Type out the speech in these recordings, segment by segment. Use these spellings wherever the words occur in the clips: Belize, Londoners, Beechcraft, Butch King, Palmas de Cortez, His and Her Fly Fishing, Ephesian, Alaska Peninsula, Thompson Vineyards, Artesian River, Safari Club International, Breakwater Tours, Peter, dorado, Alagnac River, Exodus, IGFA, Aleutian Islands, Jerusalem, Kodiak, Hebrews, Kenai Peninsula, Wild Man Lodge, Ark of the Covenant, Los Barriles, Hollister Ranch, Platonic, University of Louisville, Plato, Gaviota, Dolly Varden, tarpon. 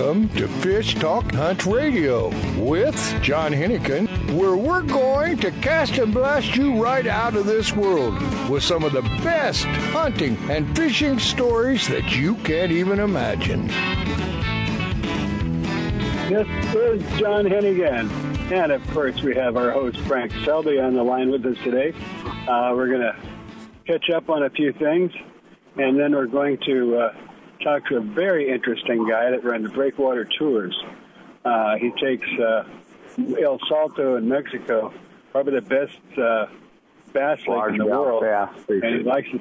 Welcome to Fish Talk Hunt Radio with John Hennigan, where we're going to cast and blast you right out of this world with some of the best hunting and fishing stories that you can't even imagine. This is John Hennigan, and of course we have our host Frank Selby on the line with us today. We're going to catch up on a few things, and then we're going to talk to a very interesting guy that ran the Breakwater Tours. He takes El Salto in Mexico, probably the best bass lake in the world, and he likes to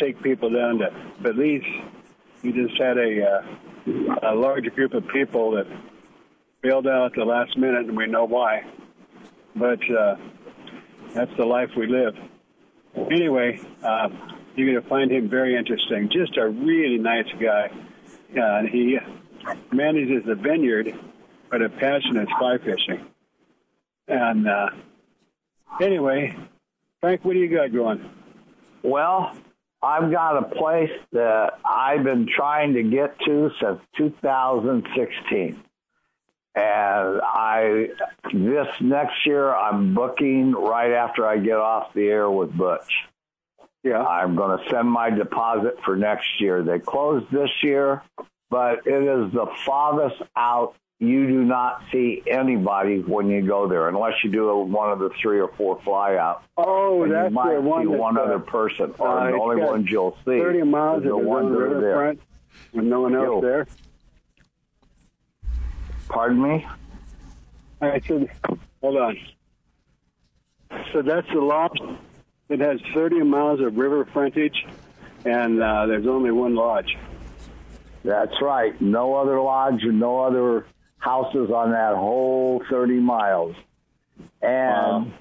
take people down to Belize. He just had a large group of people that bailed out at the last minute, and we know why. But that's the life we live. Anyway, you're going to find him very interesting. Just a really nice guy. He manages the vineyard, but a passion is fly fishing. And anyway, Frank, what do you got going? Well, I've got a place that I've been trying to get to since 2016. And this next year, I'm booking right after I get off the air with Butch. Yeah, I'm going to send my deposit for next year. They closed this year, but it is the farthest out. You do not see anybody when you go there, unless you do one of the 3 or 4 fly out. Oh, that's the one. You might see one other person, or the only ones you'll see. 30 miles of the ones that are there, with no one else there. Pardon me? All right, so hold on. So that's the lodge. It has 30 miles of river frontage, and there's only one lodge. That's right. No other lodge and no other houses on that whole 30 miles. And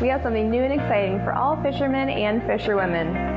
We have something new and exciting for all fishermen and fisherwomen,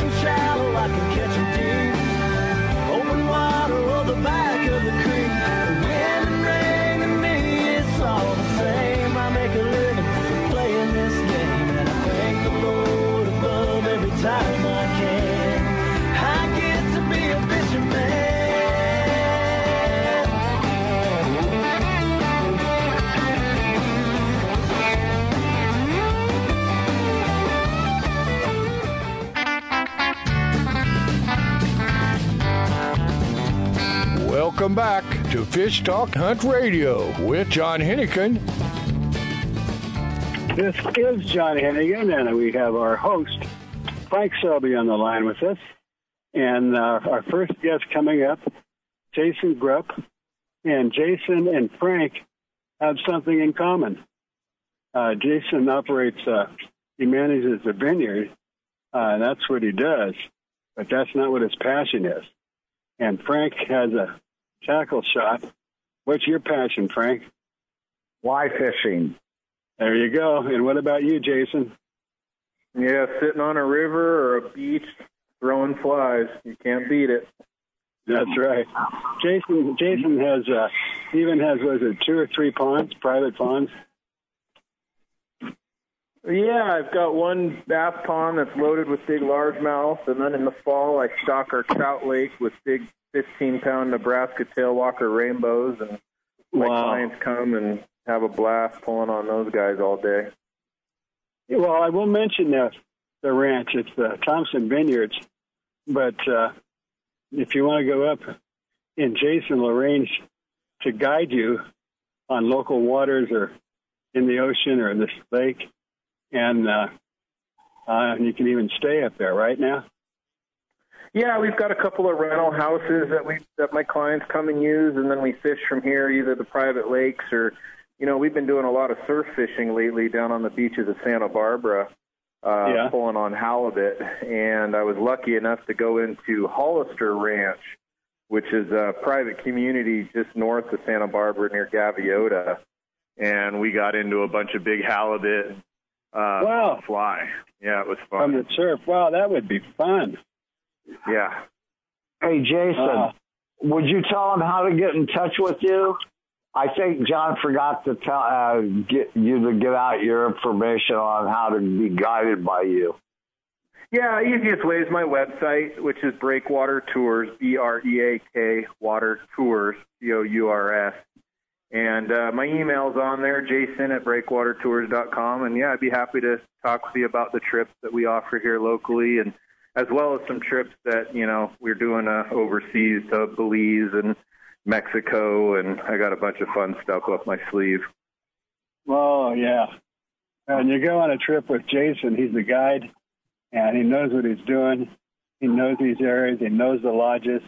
them shallow, I can catch them deep. Open water or the back of the creek. The wind and rain to me, it's all the same. I make a living playing this game, and I thank the Lord above every time I can. I get to be a fisherman. Welcome back to Fish Talk Hunt Radio with John Hennigan. This is John Hennigan, and we have our host, Frank Selby, on the line with us. And our first guest coming up, Jason Grupp. And Jason and Frank have something in common. Jason operates, he manages a vineyard. That's what he does, but that's not what his passion is. And Frank has a tackle shop. What's your passion, Frank? Fly fishing. There you go. And what about you, Jason? Yeah, sitting on a river or a beach, throwing flies. You can't beat it. That's right. Jason has even has two or three ponds, private ponds. Yeah, I've got one bass pond that's loaded with big largemouth, and then in the fall I stock our trout lake with big 15-pound Nebraska tailwalker rainbows, and my clients come and have a blast pulling on those guys all day. Yeah, well, I will mention the ranch. It's the Thompson Vineyards, but if you want to go up, and Jason will arrange to guide you on local waters or in the ocean or in this lake. And you can even stay up there right now. Yeah, we've got a couple of rental houses that my clients come and use, and then we fish from here, either the private lakes or, we've been doing a lot of surf fishing lately down on the beaches of Santa Barbara, pulling on halibut. And I was lucky enough to go into Hollister Ranch, which is a private community just north of Santa Barbara near Gaviota. And we got into a bunch of big halibut. Fly. Yeah, it was fun. From the surf. Wow, that would be fun. Yeah. Hey, Jason, would you tell them how to get in touch with you? I think John forgot to tell give out your information on how to be guided by you. Yeah, easiest way is my website, which is Breakwater Tours, BREAK, Water Tours, TOURS. And my email's on there, jason@breakwatertours.com. And, yeah, I'd be happy to talk with you about the trips that we offer here locally, and as well as some trips that, we're doing overseas to Belize and Mexico. And I got a bunch of fun stuff up my sleeve. Oh, yeah. And you go on a trip with Jason. He's the guide, and he knows what he's doing. He knows these areas. He knows the lodges.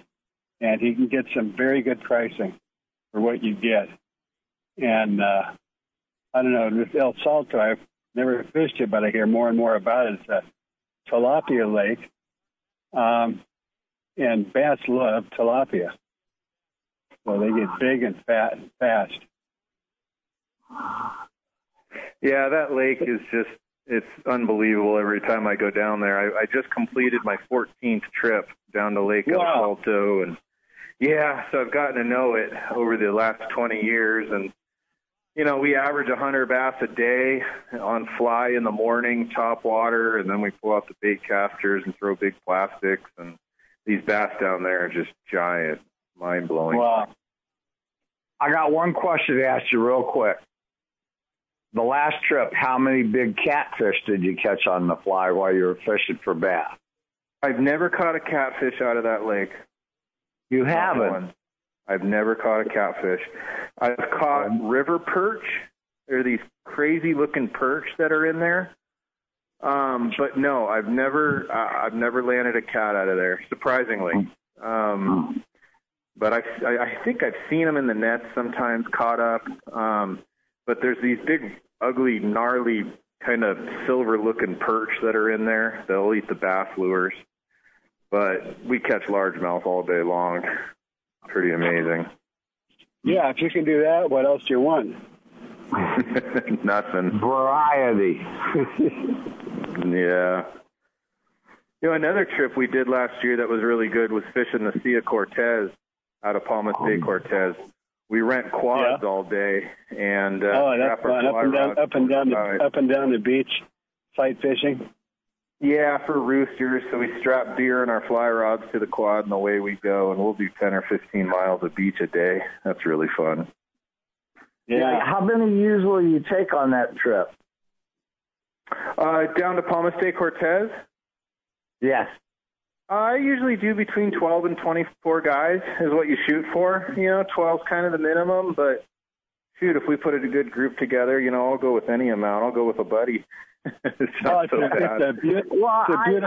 And he can get some very good pricing for what you get. And I don't know, with El Salto, I've never fished it, but I hear more and more about it. It's a tilapia lake, and bass love tilapia. So they get big and fat and fast. Yeah, that lake is it's unbelievable every time I go down there. I just completed my 14th trip down to Lake El Salto, and yeah, so I've gotten to know it over the last 20 years, and we average 100 bass a day on fly in the morning, top water, and then we pull out the bait casters and throw big plastics. And these bass down there are just giant, mind-blowing. Well, I got one question to ask you real quick. The last trip, how many big catfish did you catch on the fly while you were fishing for bass? I've never caught a catfish out of that lake. You haven't? I've never caught a catfish. I've caught river perch. There are these crazy-looking perch that are in there. But no, I've never landed a cat out of there. Surprisingly, But I think I've seen them in the nets sometimes caught up. But there's these big, ugly, gnarly, kind of silver-looking perch that are in there. They'll eat the bass lures. But we catch largemouth all day long. Pretty amazing. Yeah, if you can do that, what else do you want? Nothing. Variety. Yeah. You know, another trip we did last year that was really good was fishing the Sea of Cortez out of Palmas de Cortez. We rent quads all day and that's fun. Up and down the beach, sight fishing. Yeah, for roosters. So we strap beer and our fly rods to the quad, and away we go. And we'll do 10 or 15 miles of beach a day. That's really fun. Yeah. How many years will you take on that trip? Down to Palmas de Cortez. Yes. I usually do between 12 and 24 guys is what you shoot for. You know, 12 is kind of the minimum, but shoot, if we put a good group together, you know, I'll go with any amount. I'll go with a buddy. It's a beautiful place. I kind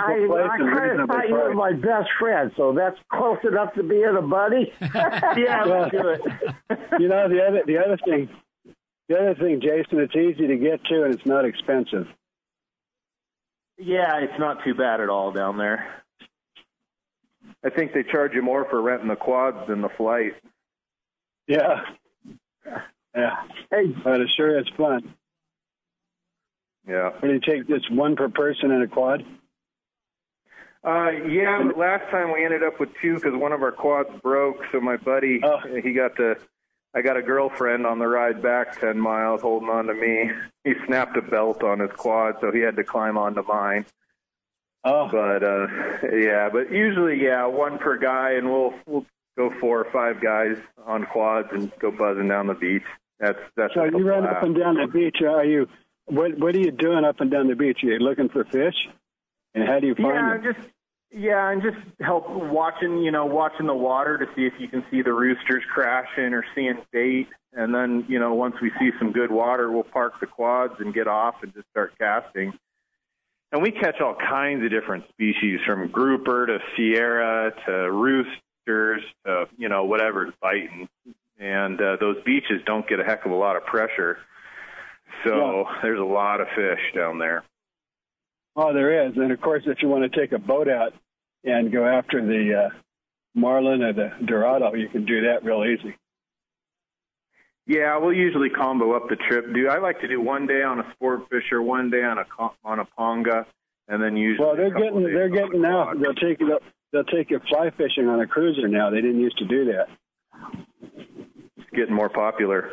of thought you were my best friend, so that's close enough to being a buddy. Yeah, let's do it. You know, the other thing, Jason, it's easy to get to and it's not expensive. Yeah, it's not too bad at all down there. I think they charge you more for renting the quads than the flight. Yeah. Yeah. Hey. But it sure is fun. Yeah. Did you take just one per person in a quad? Yeah, but last time we ended up with two because one of our quads broke. So my buddy, I got a girlfriend on the ride back 10 miles holding on to me. He snapped a belt on his quad, so he had to climb onto mine. Oh. But, but usually, one per guy, and we'll go 4 or 5 guys on quads and go buzzing down the beach. That's so you run up and down the beach, are you? What are you doing up and down the beach? Are you looking for fish? And how do you find them? Yeah, and just help watching the water to see if you can see the roosters crashing or seeing bait. And then, you know, once we see some good water, we'll park the quads and get off and just start casting. And we catch all kinds of different species, from grouper to sierra to roosters to, you know, whatever's biting. And those beaches don't get a heck of a lot of pressure. So there's a lot of fish down there. Oh, there is. And, of course, if you want to take a boat out and go after the marlin or the dorado, you can do that real easy. Yeah, we'll usually combo up the trip. I like to do one day on a sport fisher, one day on a ponga, and then usually. Well, they're getting now. They'll take you fly fishing on a cruiser now. They didn't used to do that. It's getting more popular.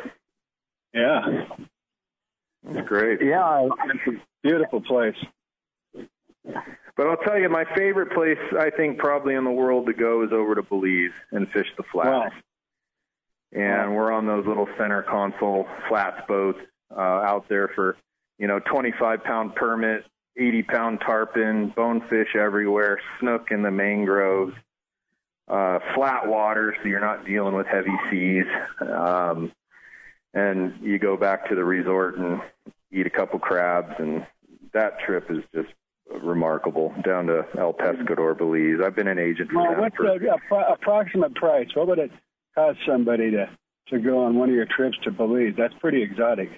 Yeah, that's great. Yeah, it's a beautiful place. But I'll tell you, my favorite place I think probably in the world to go is over to Belize and fish the flats. Wow. And we're on those little center console flats boats out there for, you know, 25-pound permit, 80-pound tarpon, bonefish everywhere, snook in the mangroves, flat water, so you're not dealing with heavy seas. And you go back to the resort and eat a couple crabs, and that trip is just remarkable, down to El Pescador, Belize. I've been an agent for them. What's the approximate price? What would it cost somebody to go on one of your trips to Belize? That's pretty exotic.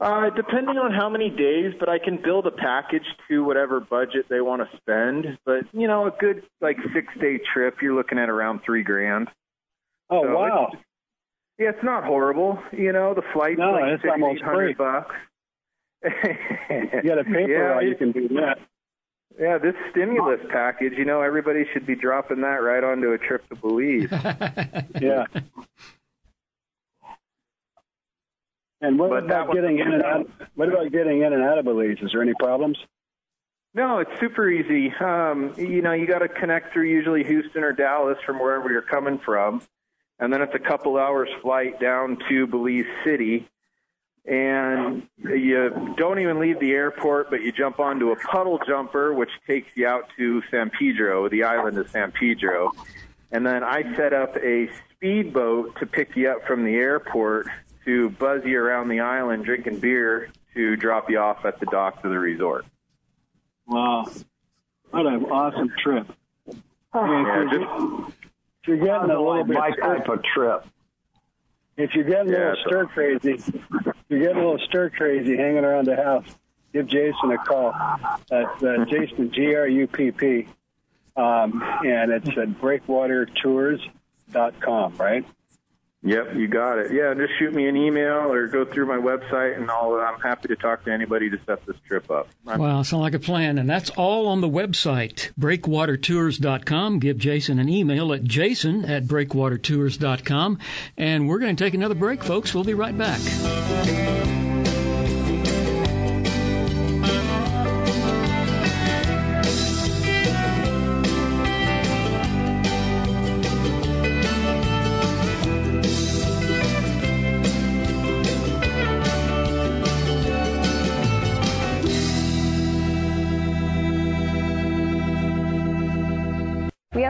Depending on how many days, but I can build a package to whatever budget they want to spend. But, you know, a good, like, 6-day trip, you're looking at around $3,000. Oh, so wow. It's not horrible. You know, the flight's like $1,500. You got a paper route, you can do that. Yeah, this stimulus package, you know, everybody should be dropping that right onto a trip to Belize. Yeah. And what about getting in and out of Belize? Is there any problems? No, it's super easy. You know, you got to connect through usually Houston or Dallas from wherever you're coming from. And then it's a couple hours flight down to Belize City. And you don't even leave the airport, but you jump onto a puddle jumper, which takes you out to San Pedro, the island of San Pedro. And then I set up a speedboat to pick you up from the airport to buzz you around the island drinking beer to drop you off at the docks of the resort. Wow. What an awesome trip. Yeah, you're getting a little bit my type of trip. If you're getting a little stir crazy, hanging around the house, give Jason a call. That's Jason Grupp, and it's at breakwatertours.com, right? Yep, you got it. Yeah, just shoot me an email or go through my website, and I'm happy to talk to anybody to set this trip up. Wow, sounds like a plan. And that's all on the website, breakwatertours.com. Give Jason an email at jason@breakwatertours.com. And we're going to take another break, folks. We'll be right back.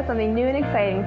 Something new and exciting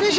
Fish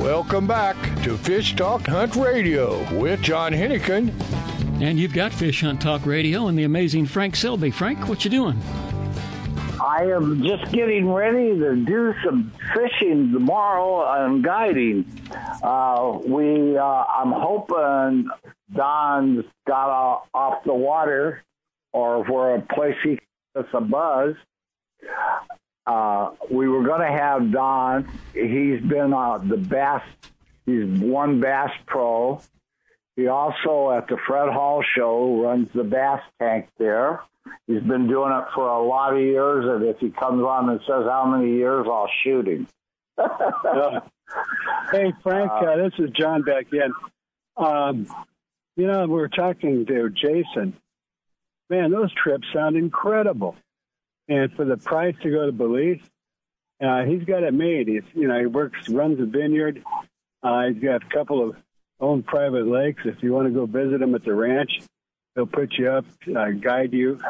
Welcome back to Fish Talk Hunt Radio with John Hennigan. And you've got Fish Hunt Talk Radio and the amazing Frank Selby. Frank, what you doing? I am just getting ready to do some fishing tomorrow. I'm guiding. I'm hoping Don's got off the water or for a place he can give us a buzz. We were going to have Don. He's been the bass. He's won Bass Pro. He also, at the Fred Hall Show, runs the bass tank there. He's been doing it for a lot of years, and if he comes on and says how many years, I'll shoot him. Hey, Frank, this is John back in. We were talking to Jason. Man, those trips sound incredible. And for the price to go to Belize, He's got it made. He runs a vineyard. He's got a couple of own private lakes. If you want to go visit him at the ranch, he'll put you up, guide you,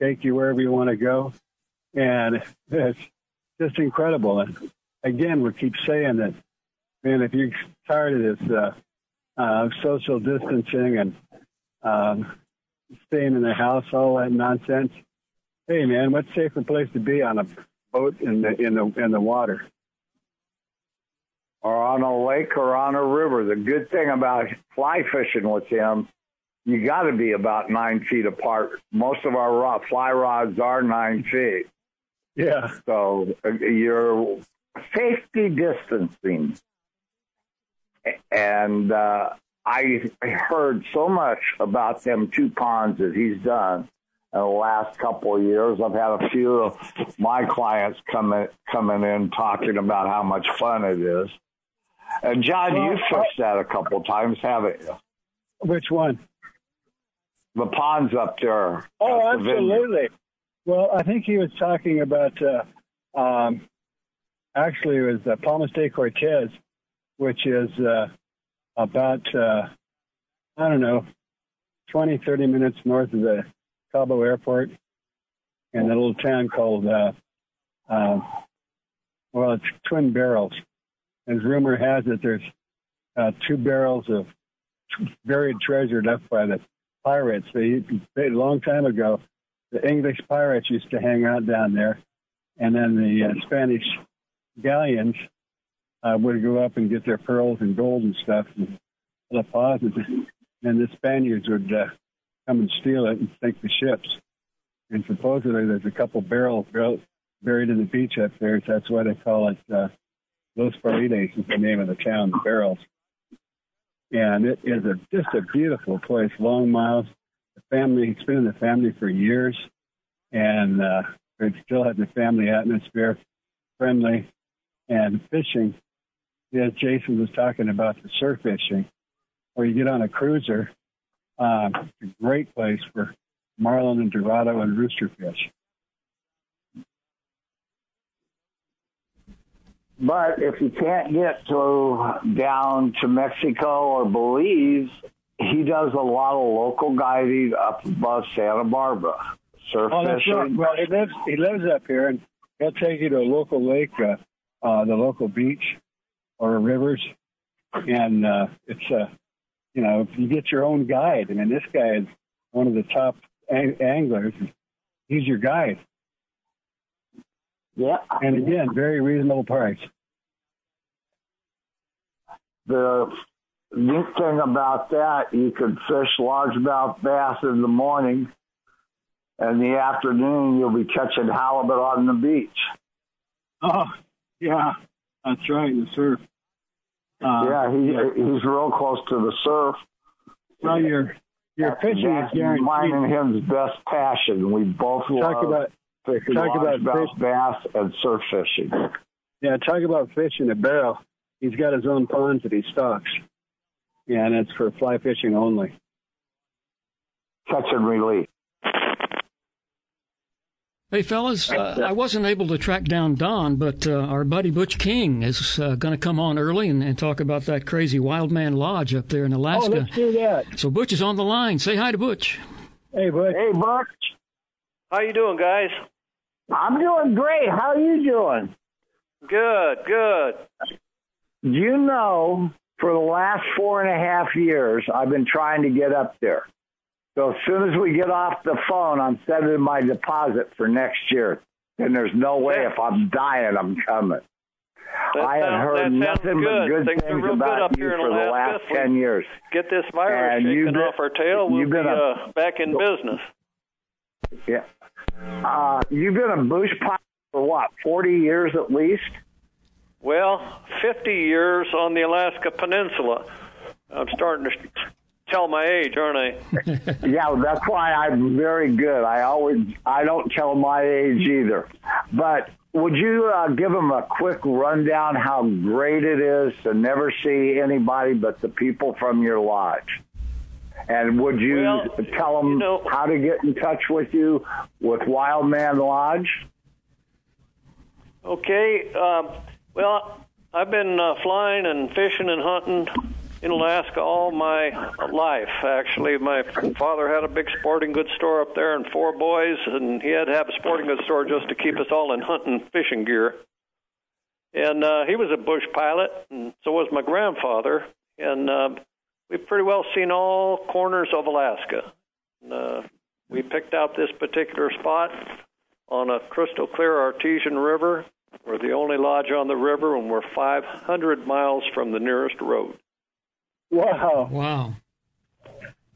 take you wherever you want to go. And it's just incredible. And again, we keep saying that, man, if you're tired of this social distancing and staying in the house, all that nonsense, hey, man, what's a safer place to be on a boat in the water? Or on a lake or on a river. The good thing about fly fishing with him, you got to be about 9 feet apart. Most of our fly rods are 9 feet. Yeah. So you're safety distancing. And I heard so much about them two ponds that he's done in the last couple of years. I've had a few of my clients coming in talking about how much fun it is. And, John, you've fished that a couple of times, haven't you? Which one? The ponds up there. Oh, absolutely. Well, I think he was talking about, actually, it was Palmas de Cortez, which is about, 20, 30 minutes north of the Cabo Airport in a little town called, it's Twin Barrels. As rumor has it, there's 2 barrels of buried treasure left by the pirates. A long time ago, the English pirates used to hang out down there, and then the Spanish galleons would go up and get their pearls and gold and stuff and deposits, and the Spaniards would come and steal it and sink the ships. And supposedly there's a couple barrels buried in the beach up there, so that's why they call it Los Barriles is the name of the town, the Barrels. And it is just a beautiful place, long miles. It's been in the family for years, and it still has the family atmosphere, friendly. And fishing, as Jason was talking about, the surf fishing, where you get on a cruiser, it's a great place for marlin and dorado and rooster fish. But if you can't get down to Mexico or Belize, he does a lot of local guiding up above Santa Barbara. Surf fishing. Right. Well, he lives up here, and he'll take you to a local lake, the local beach or rivers. And you get your own guide. I mean, this guy is one of the top anglers. He's your guide. Yeah. And again, very reasonable price. The neat thing about that, you could fish largemouth bass in the morning, and in the afternoon you'll be catching halibut on the beach. Oh, yeah, that's right, the surf. He's real close to the surf. Well, your fishing is guaranteed. Mine and him's best passion. We both talk about bass and surf fishing. Yeah, talk about fish in a barrel. He's got his own ponds that he stocks, and it's for fly fishing only. Catch and release. Hey, fellas, I wasn't able to track down Don, but our buddy Butch King is going to come on early and talk about that crazy Wild Man Lodge up there in Alaska. Oh, let's do that. So Butch is on the line. Say hi to Butch. Hey, Butch. Hey, Butch. How you doing, guys? I'm doing great. How are you doing? Good. You know, for the last 4.5 years, I've been trying to get up there. So as soon as we get off the phone, I'm sending my deposit for next year. And there's no way, if I'm dying, I'm coming. I have heard nothing but good things about you for the last 10 years. Get this virus shaken off our tail, we'll be back in business. Yeah. You've been a bush pilot for what, 40 years at least? Well, 50 years on the Alaska Peninsula. I'm starting to tell my age, aren't I? Yeah, that's why I'm very good. I don't tell my age either. But would you give them a quick rundown how great it is to never see anybody but the people from your lodge? And would you tell them how to get in touch with you with Wild Man Lodge? Okay. Well, I've been flying and fishing and hunting in Alaska all my life, actually. My father had a big sporting goods store up there and four boys, and he had to have a sporting goods store just to keep us all in hunting fishing gear. And he was a bush pilot, and so was my grandfather. And we've pretty well seen all corners of Alaska. And, we picked out this particular spot on a crystal clear Artesian River. We're the only lodge on the river, and we're 500 miles from the nearest road. Wow! Wow!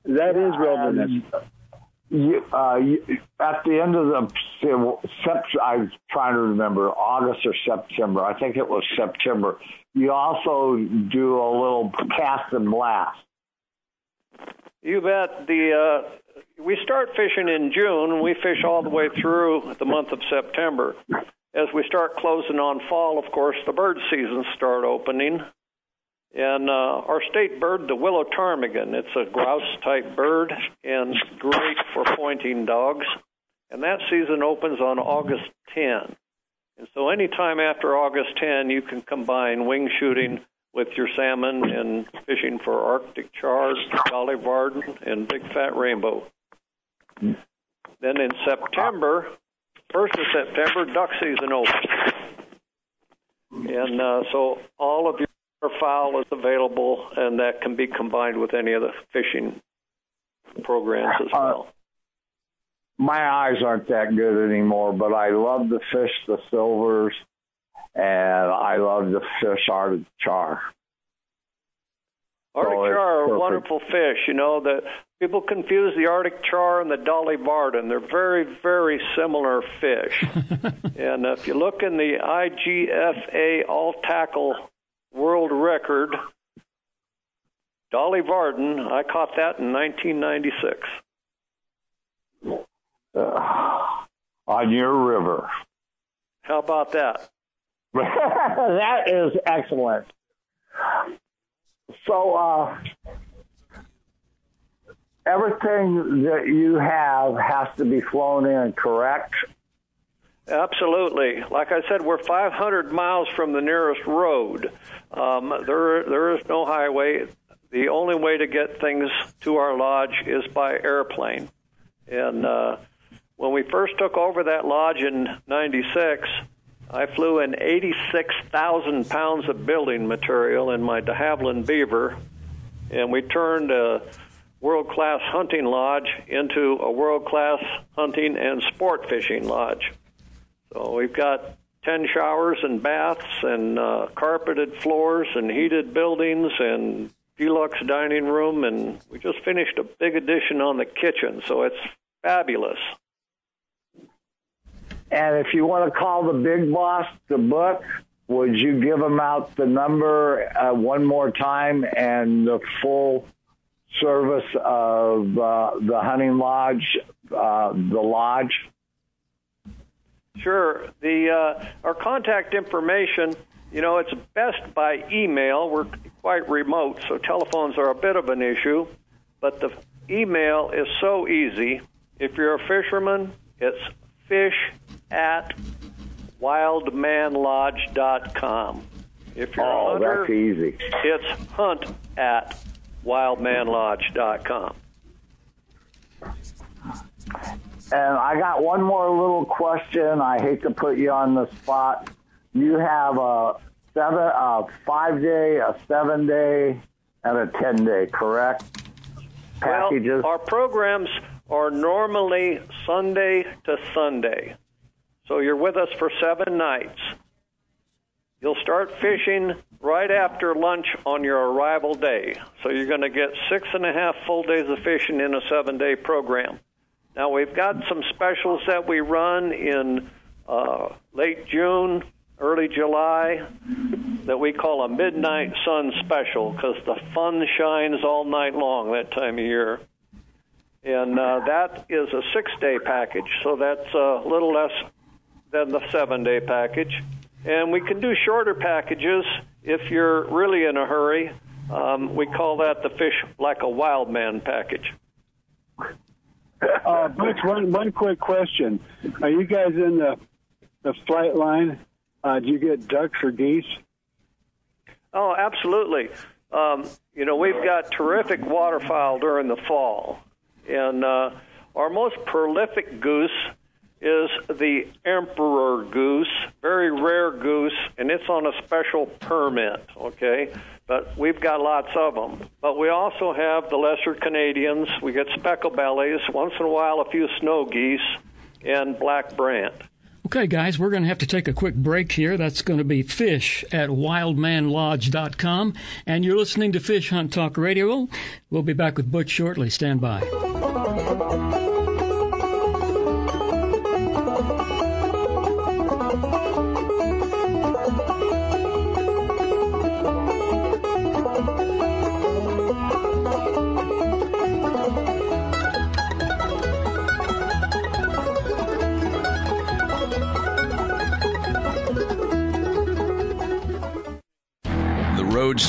That is wilderness. At the end of I was trying to remember, August or September. I think it was September. You also do a little cast and blast. You bet. We start fishing in June, and we fish all the way through the month of September. As we start closing on fall, of course, the bird seasons start opening. And our state bird, the willow ptarmigan, it's a grouse-type bird and great for pointing dogs. And that season opens on August 10. And so any time after August 10, you can combine wing shooting with your salmon and fishing for Arctic chars, golly varden, and big fat rainbow. Then in September, 1st of September, duck season opens. And so all of your fowl is available, and that can be combined with any of the fishing programs as well. My eyes aren't that good anymore, but I love to fish the silvers, and I love to fish Arctic char. Arctic char are wonderful fish. You know, people confuse the Arctic char and the dolly varden. They're very, very similar fish. And if you look in the IGFA all-tackle world record, dolly varden, I caught that in 1996. On your river. How about that? That is excellent. So, everything that you have has to be flown in, correct? Absolutely. Like I said, we're 500 miles from the nearest road. There is no highway. The only way to get things to our lodge is by airplane. And when we first took over that lodge in 96, I flew in 86,000 pounds of building material in my De Havilland Beaver, and we turned a world-class hunting lodge into a world-class hunting and sport fishing lodge. So we've got 10 showers and baths and carpeted floors and heated buildings and deluxe dining room, and we just finished a big addition on the kitchen, so it's fabulous. And if you want to call the big boss to book, would you give him out the number one more time and the full service of the hunting lodge, the lodge? Sure. Our contact information, you know, it's best by email. We're quite remote, so telephones are a bit of an issue. But the email is so easy. If you're a fisherman, it's fish@wildmanlodge.com. If you're a hunter, that's easy. It's hunt@wildmanlodge.com. And I got one more little question. I hate to put you on the spot. You have a 5-day, a 7-day, and a 10-day, correct? Packages. Well, our programs are normally Sunday to Sunday. So you're with us for 7 nights. You'll start fishing right after lunch on your arrival day. So you're going to get 6.5 full days of fishing in a 7-day program. Now, we've got some specials that we run in late June, early July, that we call a midnight sun special, because the sun shines all night long that time of year. And that is a 6-day package, so that's a little less than the 7-day package. And we can do shorter packages if you're really in a hurry. We call that the Fish Like a Wild Man package. Butch, one quick question. Are you guys in the flight line? Do you get ducks or geese? Oh, absolutely. You know, we've got terrific waterfowl during the fall. And our most prolific goose is the emperor goose, very rare goose, and it's on a special permit, okay? But we've got lots of them. But we also have the lesser Canadians. We get speckle bellies, once in a while a few snow geese, and black brant. Okay, guys, we're going to have to take a quick break here. That's going to be fish at wildmanlodge.com. And you're listening to Fish Hunt Talk Radio. We'll be back with Butch shortly. Stand by. Road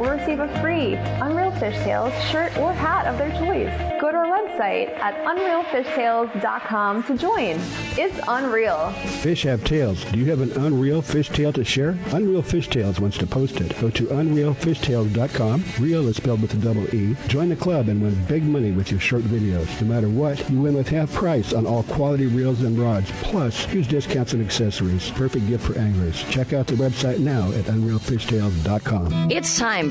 will receive a free Unreal Fish Tales shirt or hat of their choice. Go to our website at unrealfishtales.com to join. It's unreal. Fish have tails. Do you have an unreal fish tale to share? Unreal Fish Tales wants to post it. Go to unrealfishtales.com. Real is spelled with a double E. Join the club and win big money with your short videos. No matter what, you win with half price on all quality reels and rods. Plus, huge discounts and accessories. Perfect gift for anglers. Check out the website now at unrealfishtales.com. It's time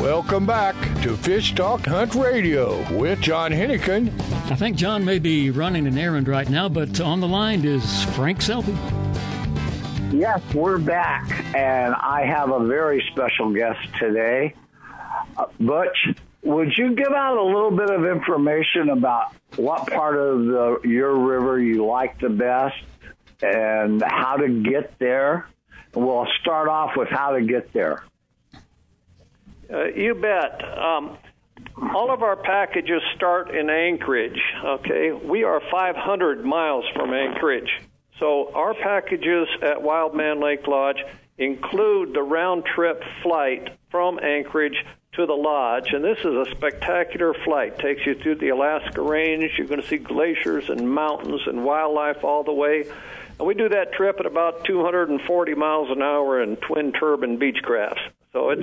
Welcome back to Fish Talk Hunt Radio with John Hennigan. I think John may be running an errand right now, but on the line is Frank Selby. Yes, we're back, and I have a very special guest today. Butch, would you give out a little bit of information about what part of your river you like the best and how to get there? We'll start off with how to get there. You bet. All of our packages start in Anchorage, okay? We are 500 miles from Anchorage. So our packages at Wild Man Lake Lodge include the round-trip flight from Anchorage to the lodge, and this is a spectacular flight. Takes you through the Alaska Range. You're going to see glaciers and mountains and wildlife all the way. And we do that trip at about 240 miles an hour in twin turbine Beechcraft. So it's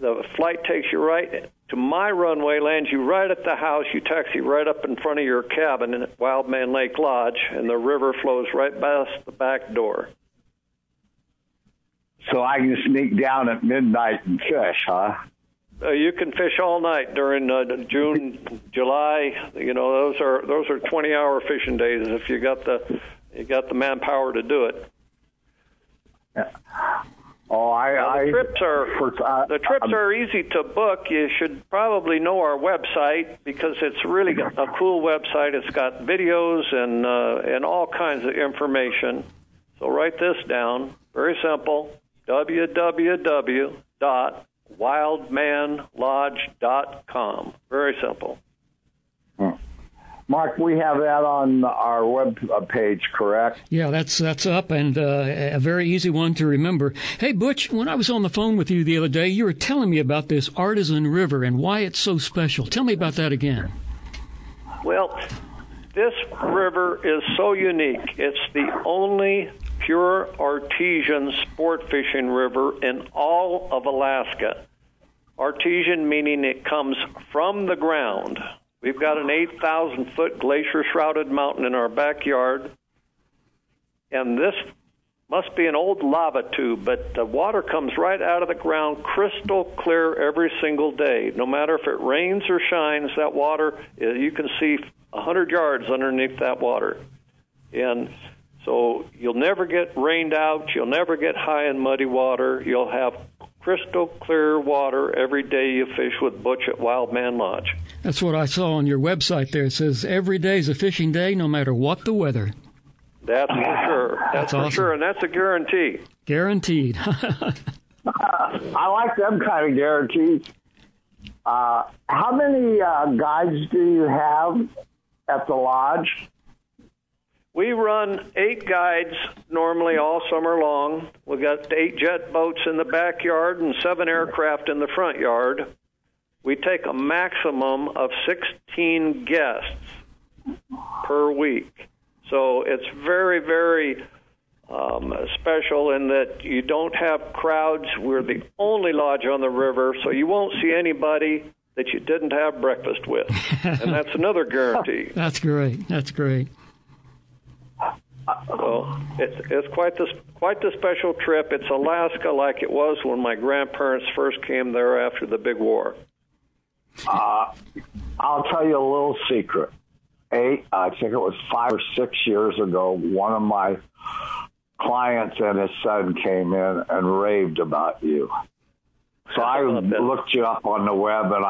the flight takes you right to my runway, lands you right at the house, you taxi right up in front of your cabin at Wild Man Lake Lodge, and the river flows right past the back door. So I can sneak down at midnight and fish, huh? You can fish all night during June, July. You know, those are 20-hour fishing days if you got the manpower to do it. Yeah. Oh, the trips are easy to book. You should probably know our website because it's really a cool website. It's got videos and all kinds of information. So write this down. Very simple. www.wildmanlodge.com. Very simple. Mark, we have that on our web page, correct? Yeah, that's up, and a very easy one to remember. Hey, Butch, when I was on the phone with you the other day, you were telling me about this Artesian River and why it's so special. Tell me about that again. Well, this river is so unique. It's the only pure artesian sport fishing river in all of Alaska. Artesian meaning it comes from the ground. We've got an 8,000-foot glacier-shrouded mountain in our backyard, and this must be an old lava tube, but the water comes right out of the ground crystal clear every single day. No matter if it rains or shines, that water, you can see 100 yards underneath that water. And so you'll never get rained out. You'll never get high in muddy water. You'll have crystal clear water every day you fish with Butch at Wild Man Lodge. That's what I saw on your website there. It says every day is a fishing day, no matter what the weather. That's for sure. That's for awesome. Sure, and that's a guarantee. Guaranteed. I like them kind of guarantees. How many guides do you have at the lodge? We run 8 guides normally all summer long. We've got 8 jet boats in the backyard and 7 aircraft in the front yard. We take a maximum of 16 guests per week. So it's very, very special in that you don't have crowds. We're the only lodge on the river, so you won't see anybody that you didn't have breakfast with. And that's another guarantee. That's great. That's great. So it's quite the special trip. It's Alaska like it was when my grandparents first came there after the big war. I'll tell you a little secret. I think it was 5 or 6 years ago, one of my clients and his son came in and raved about you. So I looked you up on the web, and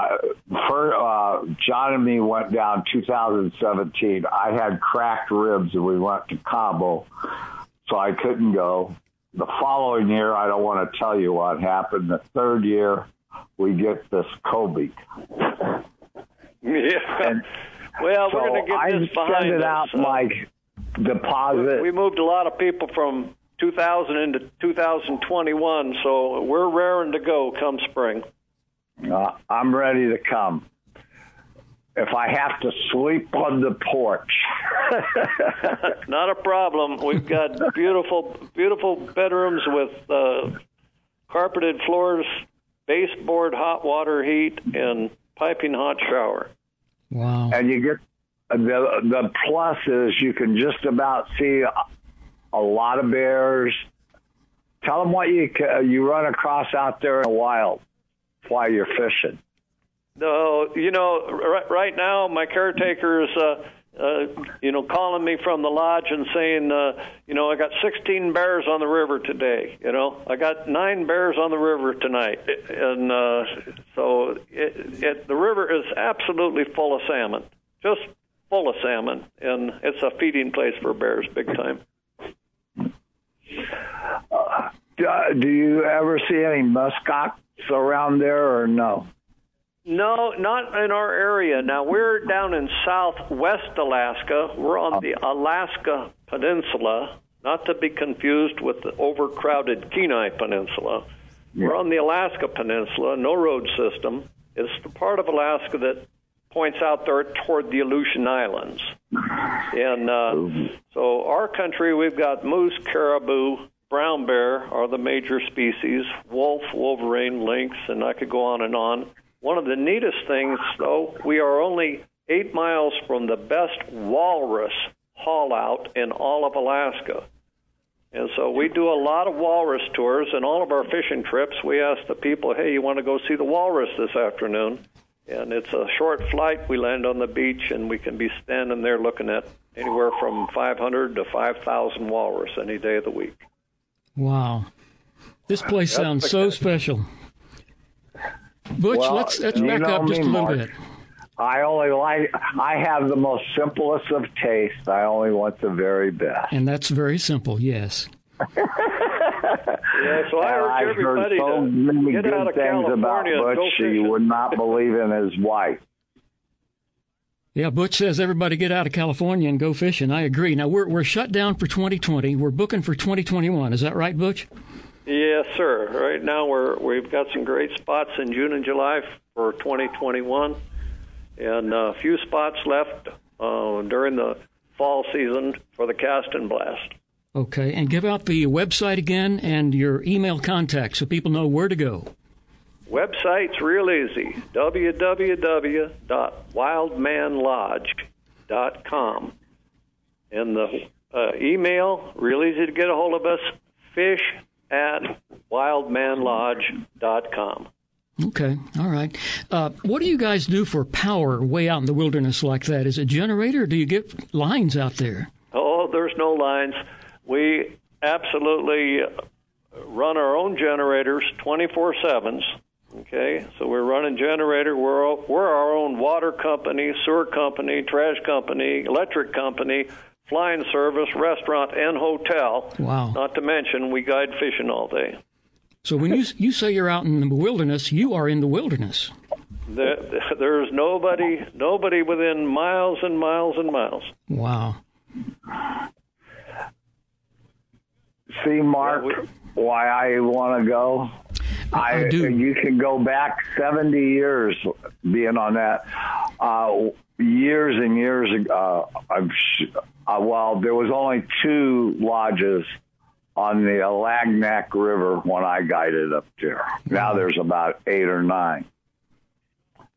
John and me went down 2017. I had cracked ribs, and we went to Cabo, so I couldn't go. The following year, I don't want to tell you what happened. The third year, we get this Kobe. Yeah. And well, so we're going to get this behind us. I sent out my deposit. We moved a lot of people from 2000 into 2021, so we're raring to go come spring. I'm ready to come. If I have to sleep on the porch. Not a problem. We've got beautiful, beautiful bedrooms with carpeted floors, baseboard hot water heat, and piping hot shower. Wow. And you get the plus is you can just about see a lot of bears. Tell them what you run across out there in the wild while you're fishing. No, you know, right now my caretaker is, calling me from the lodge and saying, I got 16 bears on the river today. I got 9 bears on the river tonight, and so the river is absolutely full of salmon, just full of salmon, and it's a feeding place for bears, big time. Do you ever see any muskox around there or no? No, not in our area. Now, we're down in southwest Alaska. We're on the Alaska Peninsula, not to be confused with the overcrowded Kenai Peninsula. Yeah. We're on the Alaska Peninsula, no road system. It's the part of Alaska that points out there toward the Aleutian Islands. And so our country, we've got moose, caribou, brown bear are the major species, wolf, wolverine, lynx, and I could go on and on. One of the neatest things, though, we are only 8 miles from the best walrus haul-out in all of Alaska. And so we do a lot of walrus tours, and all of our fishing trips, we ask the people, hey, you want to go see the walrus this afternoon? And it's a short flight. We land on the beach, and we can be standing there looking at anywhere from 500 to 5,000 walrus any day of the week. Wow. This place sounds so special. Butch, well, let's back up just a little bit. I have the most simplest of taste. I only want the very best. And that's very simple, yes. Yeah, so I urge everybody to get out of California. About Butch, you would not believe in his wife. Yeah, Butch says everybody get out of California and go fishing. I agree. Now, we're shut down for 2020. We're booking for 2021. Is that right, Butch? Yes, sir. Right now, we've got some great spots in June and July for 2021. And a few spots left during the fall season for the Cast and Blast. Okay. And give out the website again and your email contact so people know where to go. Website's real easy, www.wildmanlodge.com. And the email, real easy to get a hold of us, fish@wildmanlodge.com. Okay, all right. What do you guys do for power way out in the wilderness like that? Is it a generator or do you get lines out there? Oh, there's no lines. We absolutely run our own generators 24/7. Okay, so we're running generator. We're our own water company, sewer company, trash company, electric company, flying service, restaurant, and hotel. Wow! Not to mention, we guide fishing all day. So when you say you're out in the wilderness, you are in the wilderness. There's nobody within miles and miles and miles. Wow! See, Mark, why I want to go. I do. You can go back 70 years being on that. Years and years ago, there was only 2 lodges on the Alagnac River when I guided up there. Now there's about 8 or 9.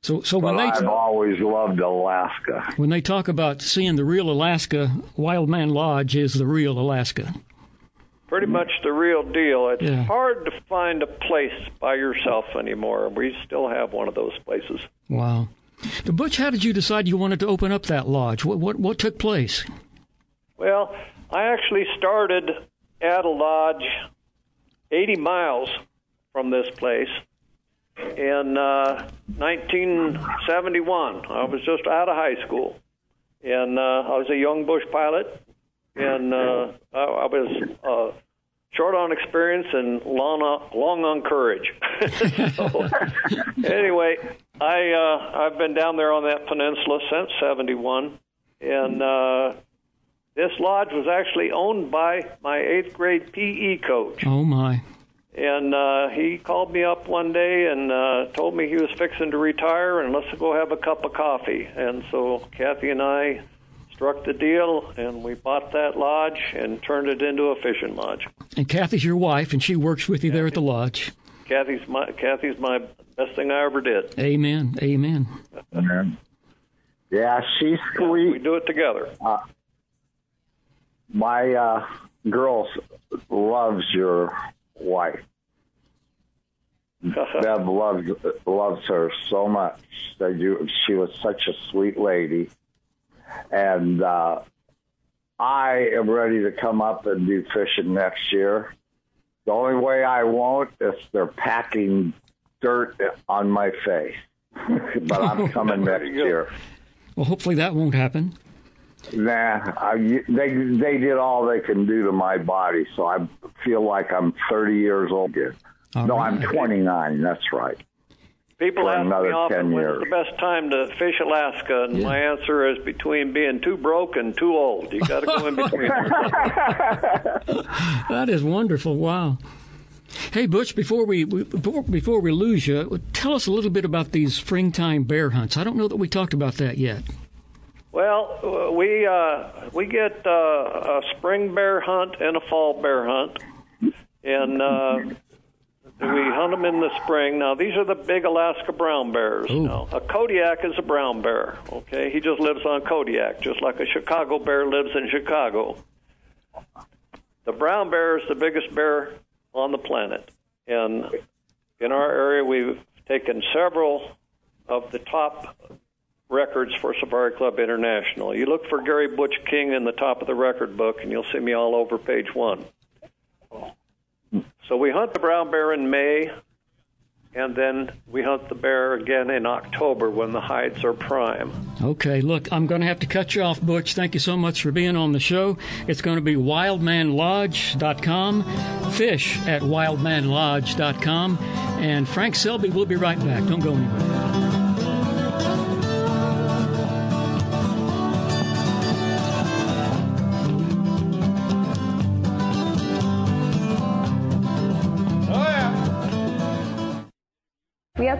So when I've always loved Alaska. When they talk about seeing the real Alaska, Wild Man Lodge is the real Alaska. Pretty much the real deal. It's hard to find a place by yourself anymore. We still have one of those places. Wow. So, Butch, how did you decide you wanted to open up that lodge? What took place? Well, I actually started at a lodge 80 miles from this place in 1971. I was just out of high school, and I was a young bush pilot. And I was short on experience and long on courage. So, anyway, I've been down there on that peninsula since 71. And this lodge was actually owned by my 8th grade PE coach. Oh, my. And he called me up one day and told me he was fixing to retire and let's go have a cup of coffee. And so Kathy and I struck the deal, and we bought that lodge and turned it into a fishing lodge. And Kathy's your wife, and she works with you there at the lodge. Kathy's my best thing I ever did. Amen. Amen. Yeah, she's sweet. We do it together. My girl loves your wife. Deb loves her so much. She was such a sweet lady. And I am ready to come up and do fishing next year. The only way I won't is they're packing dirt on my face. But I'm coming next year. Well, hopefully that won't happen. Nah, they did all they can do to my body, so I feel like I'm 30 years old again. No, right. I'm 29, that's right. People ask me often, when's the best time to fish Alaska? And my answer is between being too broke and too old. You got to go in between. That is wonderful. Wow. Hey, Butch, before we lose you, tell us a little bit about these springtime bear hunts. I don't know that we talked about that yet. Well, we get a spring bear hunt and a fall bear hunt, and we hunt them in the spring. Now, these are the big Alaska brown bears. Now, a Kodiak is a brown bear, okay? He just lives on Kodiak, just like a Chicago bear lives in Chicago. The brown bear is the biggest bear on the planet, and in our area, we've taken several of the top records for Safari Club International. You look for Gary Butch King in the top of the record book, and you'll see me all over page one. So we hunt the brown bear in May, and then we hunt the bear again in October when the hides are prime. Okay, look, I'm going to have to cut you off, Butch. Thank you so much for being on the show. It's going to be wildmanlodge.com, fish at wildmanlodge.com, and Frank Selby will be right back. Don't go anywhere. We have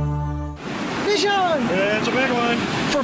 Fish on! That's a big one. For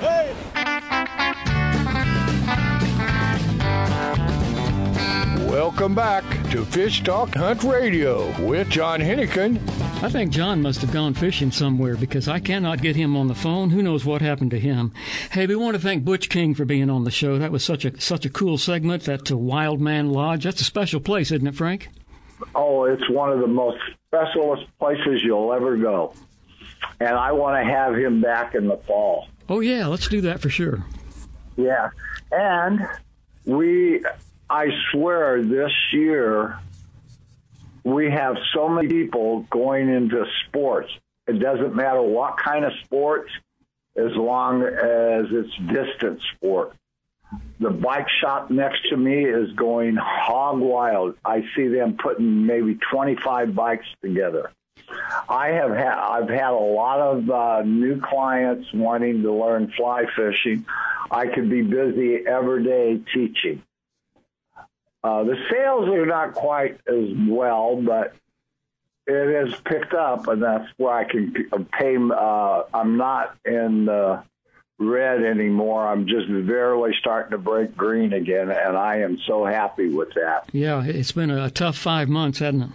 hey. Welcome back to Fish Talk Hunt Radio with John Hennigan. I think John must have gone fishing somewhere because I cannot get him on the phone. Who knows what happened to him? Hey, we want to thank Butch King for being on the show. That was such a cool segment. That's a Wild Man Lodge. That's a special place, isn't it, Frank? Oh, it's one of the most specialist places you'll ever go. And I want to have him back in the fall. Oh, yeah, let's do that for sure. Yeah, and I swear this year we have so many people going into sports. It doesn't matter what kind of sport, as long as it's distance sport. The bike shop next to me is going hog wild. I see them putting maybe 25 bikes together. I've had a lot of new clients wanting to learn fly fishing. I could be busy every day teaching. The sales are not quite as well, but it has picked up, and that's where I can pay. I'm not in the red anymore. I'm just barely starting to break green again, and I am so happy with that. Yeah, it's been a tough 5 months, hasn't it?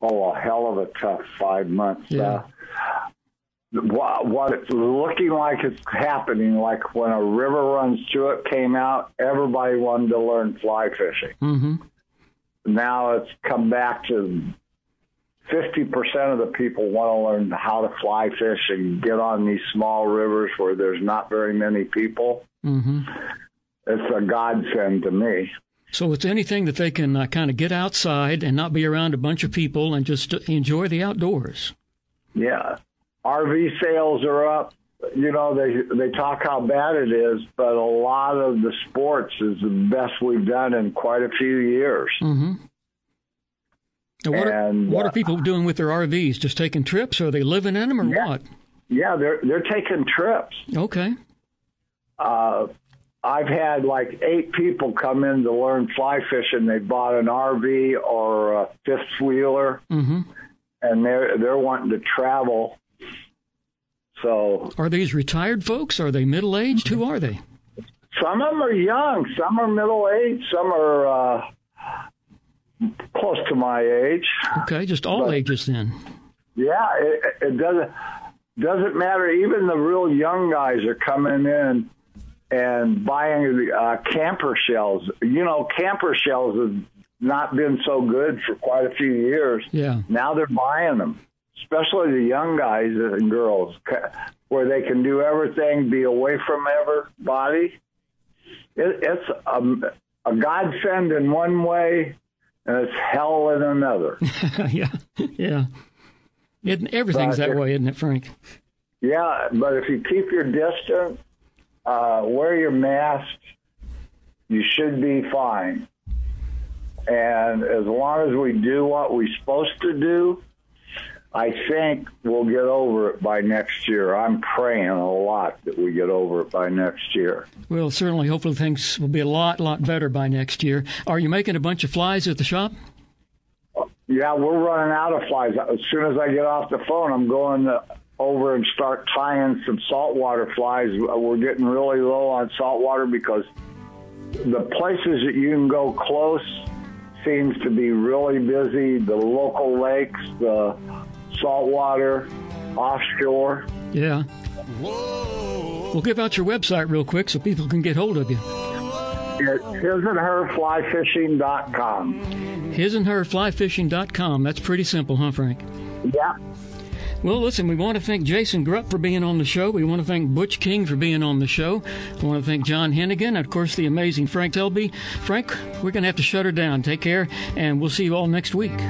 Oh, a hell of a tough 5 months. Yeah. What it's looking like it's happening, like when a river runs through it came out, everybody wanted to learn fly fishing. Mm-hmm. Now it's come back to 50% of the people want to learn how to fly fish and get on these small rivers where there's not very many people. Mm-hmm. It's a godsend to me. So it's anything that they can kind of get outside and not be around a bunch of people and just enjoy the outdoors. Yeah. RV sales are up. You know, they talk how bad it is, but a lot of the sports is the best we've done in quite a few years. Mm-hmm. And what are people doing with their RVs? Just taking trips? Or are they living in them, or what? Yeah, they're taking trips. Okay. I've had like 8 people come in to learn fly fishing. They bought an RV or a fifth wheeler, mm-hmm. and they're wanting to travel. So, are these retired folks? Are they middle aged? Who are they? Some of them are young. Some are middle aged. Some are close to my age. Okay, just ages then. Yeah, it doesn't matter. Even the real young guys are coming in and buying camper shells. You know, camper shells have not been so good for quite a few years. Yeah. Now they're buying them, especially the young guys and girls, where they can do everything, be away from everybody. It's a godsend in one way, and it's hell in another. Yeah. Everything's that way, isn't it, Frank? Yeah, but if you keep your distance, wear your mask, you should be fine. And as long as we do what we're supposed to do, I think we'll get over it by next year. I'm praying a lot that we get over it by next year. Well, certainly, hopefully things will be a lot better by next year. Are you making a bunch of flies at the shop? Yeah, we're running out of flies. As soon as I get off the phone, I'm going to over and start tying some saltwater flies. We're getting really low on saltwater because the places that you can go close seems to be really busy. The local lakes, the saltwater, offshore. Yeah. Whoa. We'll give out your website real quick so people can get hold of you. It's hisandherflyfishing.com. Hisandherflyfishing.com. That's pretty simple, huh, Frank? Yeah. Well, listen, we want to thank Jason Grupp for being on the show. We want to thank Butch King for being on the show. We want to thank John Hennigan and, of course, the amazing Frank Selby. Frank, we're going to have to shut her down. Take care, and we'll see you all next week.